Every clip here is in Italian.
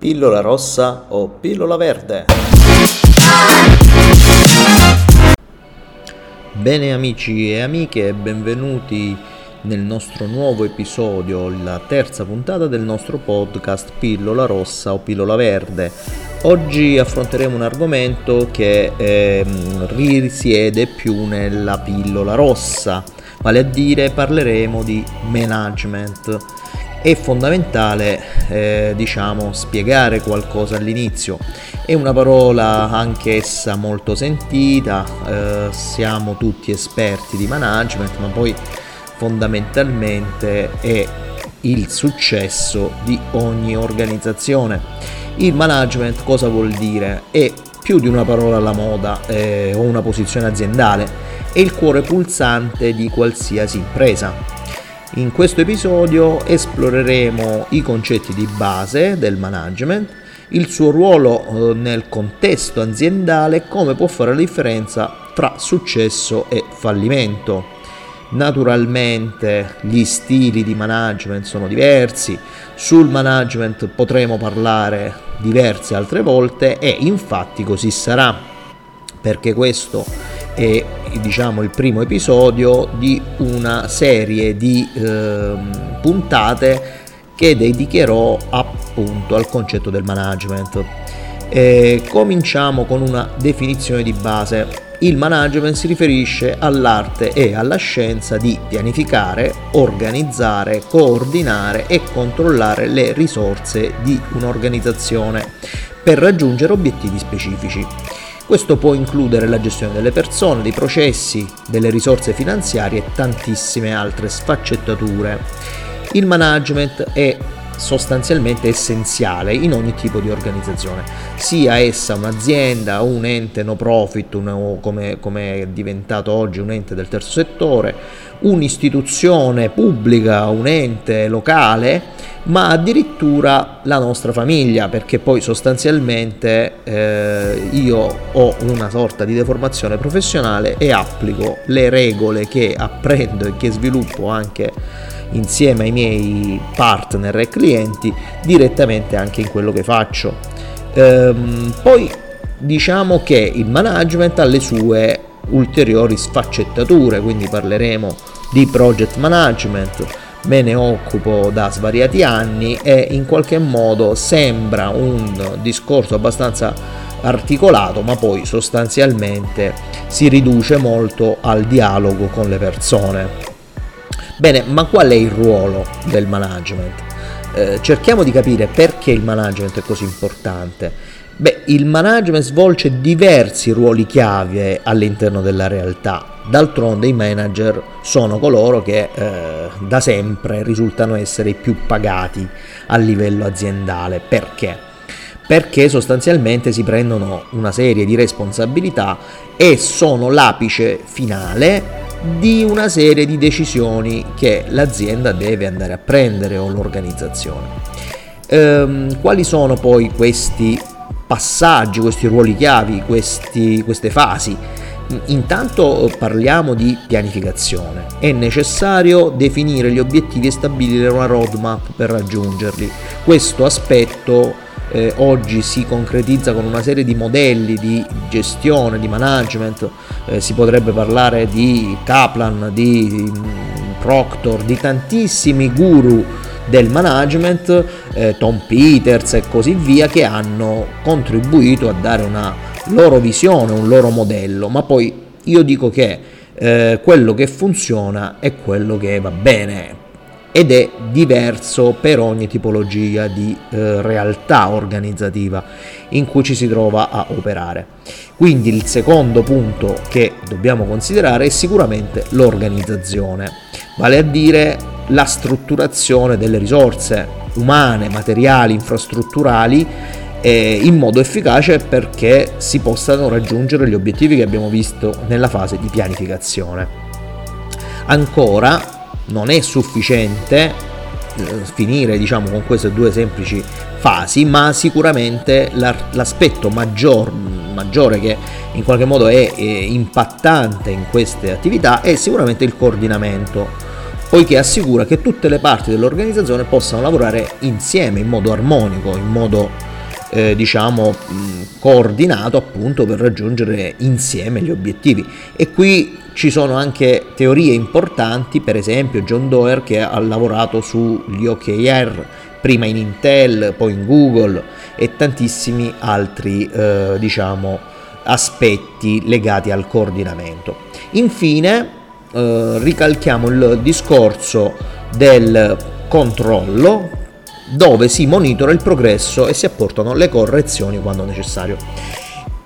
pillola rossa o pillola verde. Bene amici e amiche, benvenuti nel nostro nuovo episodio, la terza puntata del nostro podcast Pillola rossa o pillola verde. Oggi affronteremo un argomento che risiede più nella pillola rossa, vale a dire parleremo di management. È fondamentale spiegare qualcosa all'inizio. È una parola anch'essa molto sentita, siamo tutti esperti di management, ma poi fondamentalmente è il successo di ogni organizzazione. Il management cosa vuol dire? È più di una parola alla moda o una posizione aziendale, è il cuore pulsante di qualsiasi impresa. In questo episodio esploreremo i concetti di base del management, il suo ruolo nel contesto aziendale e come può fare la differenza tra successo e fallimento. Naturalmente gli stili di management sono diversi, sul management potremo parlare diverse altre volte e infatti così sarà, perché questo è il primo episodio di una serie di puntate che dedicherò appunto al concetto del management. Cominciamo con una definizione di base. Il management si riferisce all'arte e alla scienza di pianificare, organizzare, coordinare e controllare le risorse di un'organizzazione per raggiungere obiettivi specifici. Questo può includere la gestione delle persone, dei processi, delle risorse finanziarie e tantissime altre sfaccettature. Il management è sostanzialmente essenziale in ogni tipo di organizzazione, sia essa un'azienda, un ente no profit, come è diventato oggi un ente del terzo settore, un'istituzione pubblica, un ente locale, ma addirittura la nostra famiglia, perché poi sostanzialmente io ho una sorta di deformazione professionale e applico le regole che apprendo e che sviluppo anche insieme ai miei partner e clienti direttamente anche in quello che faccio. Poi che il management ha le sue ulteriori sfaccettature, quindi parleremo di project management, me ne occupo da svariati anni e in qualche modo sembra un discorso abbastanza articolato, ma poi sostanzialmente si riduce molto al dialogo con le persone. Bene, ma qual è il ruolo del management? Cerchiamo di capire perché il management è così importante. Il management svolge diversi ruoli chiave all'interno della realtà. D'altronde i manager sono coloro che da sempre risultano essere i più pagati a livello aziendale. Perché? Perché sostanzialmente si prendono una serie di responsabilità e sono l'apice finale di una serie di decisioni che l'azienda deve andare a prendere o l'organizzazione. Quali sono poi questi passaggi, questi ruoli chiavi, queste fasi? Intanto parliamo di pianificazione. È necessario definire gli obiettivi e stabilire una roadmap per raggiungerli. Questo aspetto oggi si concretizza con una serie di modelli di gestione, di management, si potrebbe parlare di Kaplan, di Proctor, di tantissimi guru del management, Tom Peters e così via, che hanno contribuito a dare una loro visione, un loro modello, ma poi io dico che quello che funziona è quello che va bene. Ed è diverso per ogni tipologia di realtà organizzativa in cui ci si trova a operare. Quindi il secondo punto che dobbiamo considerare è sicuramente l'organizzazione, vale a dire la strutturazione delle risorse umane, materiali, infrastrutturali in modo efficace perché si possano raggiungere gli obiettivi che abbiamo visto nella fase di pianificazione. Ancora, non è sufficiente finire con queste due semplici fasi, ma sicuramente l'aspetto maggiore che in qualche modo è impattante in queste attività è sicuramente il coordinamento, poiché assicura che tutte le parti dell'organizzazione possano lavorare insieme in modo armonico, in modo coordinato appunto per raggiungere insieme gli obiettivi. E qui ci sono anche teorie importanti, per esempio John Doerr, che ha lavorato sugli OKR prima in Intel, poi in Google, e tantissimi altri aspetti legati al coordinamento. Infine ricalchiamo il discorso del controllo, dove si monitora il progresso e si apportano le correzioni quando necessario.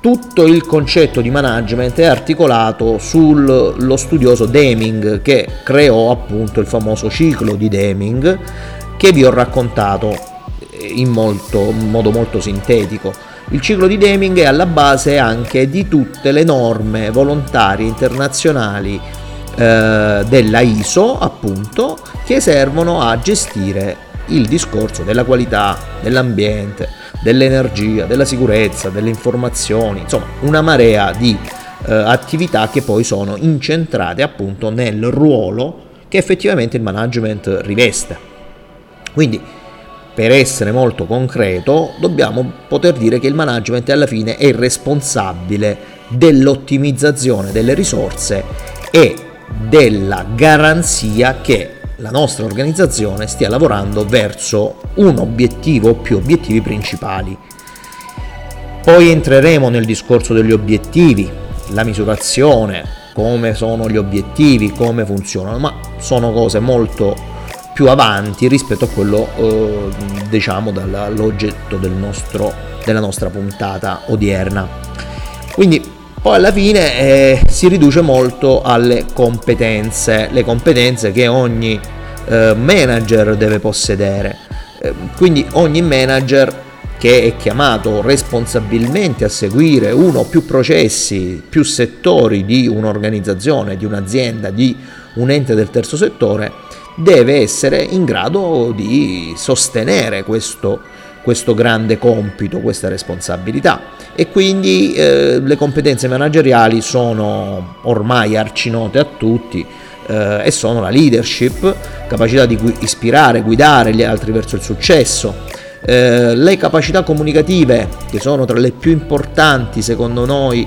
Tutto il concetto di management è articolato sullo studioso Deming, che creò appunto il famoso ciclo di Deming, che vi ho raccontato in modo molto sintetico. Il ciclo di Deming è alla base anche di tutte le norme volontarie internazionali della ISO, appunto, che servono a gestire il discorso della qualità, dell'ambiente, dell'energia, della sicurezza, delle informazioni, insomma una marea di attività che poi sono incentrate appunto nel ruolo che effettivamente il management riveste. Quindi, per essere molto concreto, dobbiamo poter dire che il management alla fine è il responsabile dell'ottimizzazione delle risorse e della garanzia che la nostra organizzazione stia lavorando verso un obiettivo o più obiettivi principali. Poi entreremo nel discorso degli obiettivi, la misurazione, come sono gli obiettivi, come funzionano, ma sono cose molto più avanti rispetto a quello dall'oggetto della nostra puntata odierna. Quindi poi alla fine si riduce molto alle competenze, le competenze che ogni manager deve possedere. Quindi ogni manager che è chiamato responsabilmente a seguire uno o più processi, più settori di un'organizzazione, di un'azienda, di un ente del terzo settore, deve essere in grado di sostenere questo grande compito, questa responsabilità, e quindi le competenze manageriali sono ormai arcinote a tutti e sono la leadership, capacità di ispirare, guidare gli altri verso il successo, le capacità comunicative, che sono tra le più importanti secondo noi,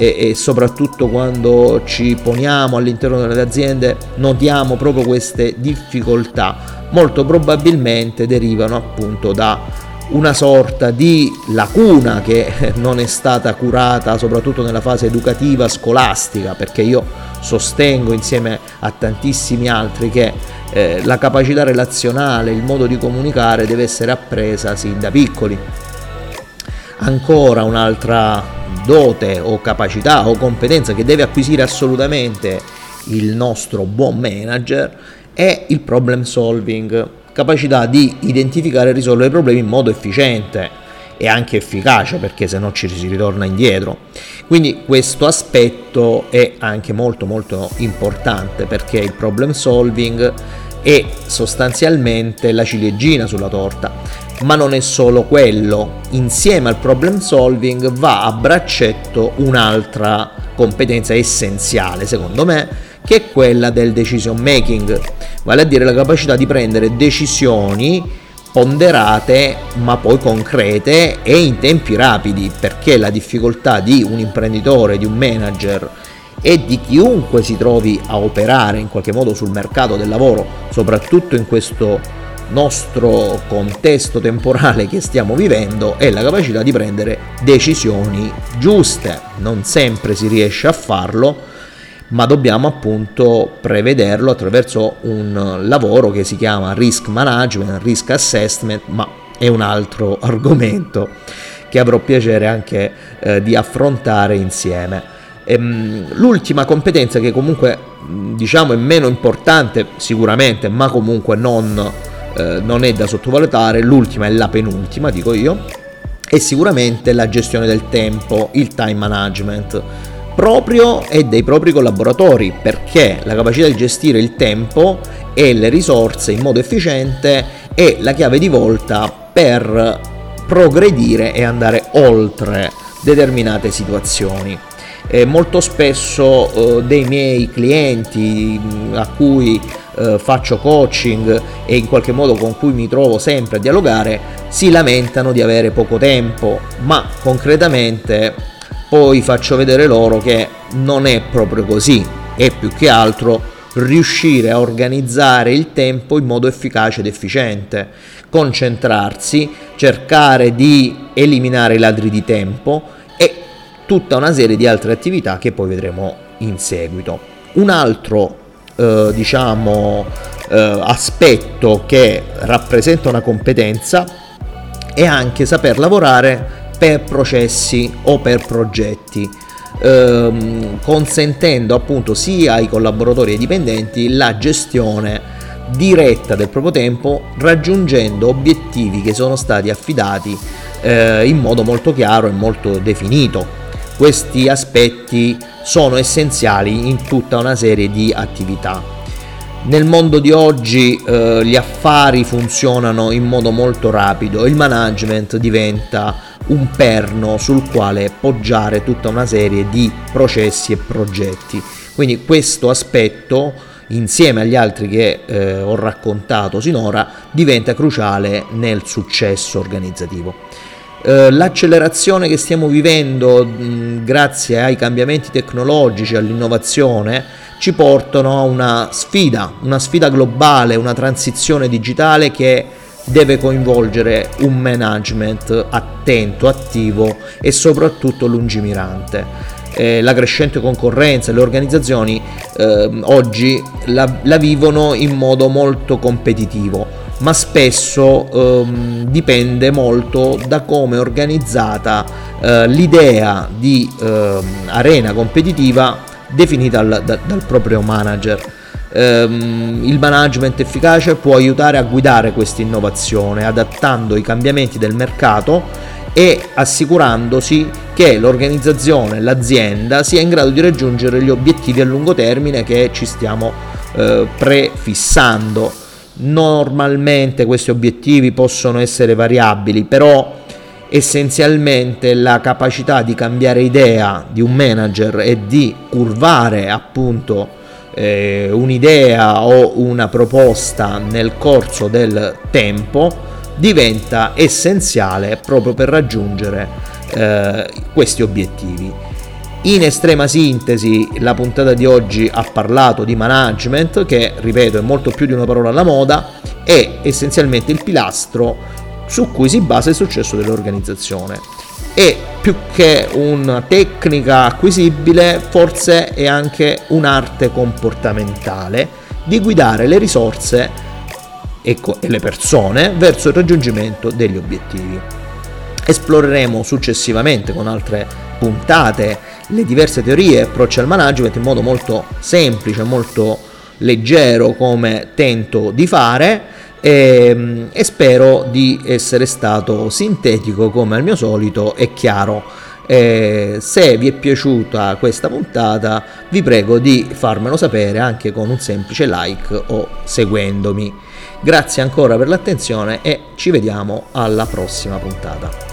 e soprattutto quando ci poniamo all'interno delle aziende notiamo proprio queste difficoltà, molto probabilmente derivano appunto da una sorta di lacuna che non è stata curata soprattutto nella fase educativa scolastica, perché io sostengo insieme a tantissimi altri che la capacità relazionale, il modo di comunicare deve essere appresa sin da piccoli. Ancora un'altra dote o capacità o competenza che deve acquisire assolutamente il nostro buon manager è il problem solving, capacità di identificare e risolvere i problemi in modo efficiente e anche efficace, perché se no ci si ritorna indietro. Quindi questo aspetto è anche molto molto importante, perché il problem solving è sostanzialmente la ciliegina sulla torta, ma non è solo quello. Insieme al problem solving va a braccetto un'altra competenza essenziale secondo me, che è quella del decision making, vale a dire la capacità di prendere decisioni ponderate ma poi concrete e in tempi rapidi, perché la difficoltà di un imprenditore, di un manager e di chiunque si trovi a operare in qualche modo sul mercato del lavoro, soprattutto in questo nostro contesto temporale che stiamo vivendo, è la capacità di prendere decisioni giuste. Non sempre si riesce a farlo, ma dobbiamo appunto prevederlo attraverso un lavoro che si chiama risk management, risk assessment, ma è un altro argomento che avrò piacere anche di affrontare insieme. L'ultima competenza, che comunque diciamo è meno importante sicuramente, ma comunque non è da sottovalutare, l'ultima e la penultima dico io, è sicuramente la gestione del tempo, il time management proprio e dei propri collaboratori, perché la capacità di gestire il tempo e le risorse in modo efficiente è la chiave di volta per progredire e andare oltre determinate situazioni. Molto spesso dei miei clienti a cui faccio coaching e in qualche modo con cui mi trovo sempre a dialogare, si lamentano di avere poco tempo, ma concretamente poi faccio vedere loro che non è proprio così, è più che altro riuscire a organizzare il tempo in modo efficace ed efficiente, concentrarsi, cercare di eliminare i ladri di tempo e tutta una serie di altre attività che poi vedremo in seguito. Un altro aspetto che rappresenta una competenza è anche saper lavorare per processi o per progetti, consentendo appunto sia ai collaboratori e ai dipendenti la gestione diretta del proprio tempo, raggiungendo obiettivi che sono stati affidati in modo molto chiaro e molto definito. Questi aspetti sono essenziali in tutta una serie di attività. Nel mondo di oggi gli affari funzionano in modo molto rapido, il management diventa un perno sul quale poggiare tutta una serie di processi e progetti. Quindi questo aspetto, insieme agli altri che ho raccontato sinora, diventa cruciale nel successo organizzativo. L'accelerazione che stiamo vivendo grazie ai cambiamenti tecnologici, all'innovazione, ci portano a una sfida globale, una transizione digitale che deve coinvolgere un management attento, attivo e soprattutto lungimirante. La crescente concorrenza, le organizzazioni oggi la vivono in modo molto competitivo, ma spesso dipende molto da come è organizzata l'idea di arena competitiva definita dal proprio manager. Il management efficace può aiutare a guidare questa innovazione, adattando i cambiamenti del mercato e assicurandosi che l'organizzazione, l'azienda sia in grado di raggiungere gli obiettivi a lungo termine che ci stiamo prefissando. Normalmente questi obiettivi possono essere variabili, però essenzialmente la capacità di cambiare idea di un manager e di curvare appunto un'idea o una proposta nel corso del tempo diventa essenziale proprio per raggiungere questi obiettivi. In estrema sintesi, la puntata di oggi ha parlato di management, che ripeto è molto più di una parola alla moda, è essenzialmente il pilastro su cui si basa il successo dell'organizzazione. E più che una tecnica acquisibile, forse è anche un'arte comportamentale di guidare le risorse e le persone verso il raggiungimento degli obiettivi. Esploreremo successivamente con altre puntate le diverse teorie e approcci al management in modo molto semplice, molto leggero, come tento di fare, e spero di essere stato sintetico come al mio solito e chiaro. Se vi è piaciuta questa puntata, vi prego di farmelo sapere anche con un semplice like o seguendomi. Grazie ancora per l'attenzione e ci vediamo alla prossima puntata.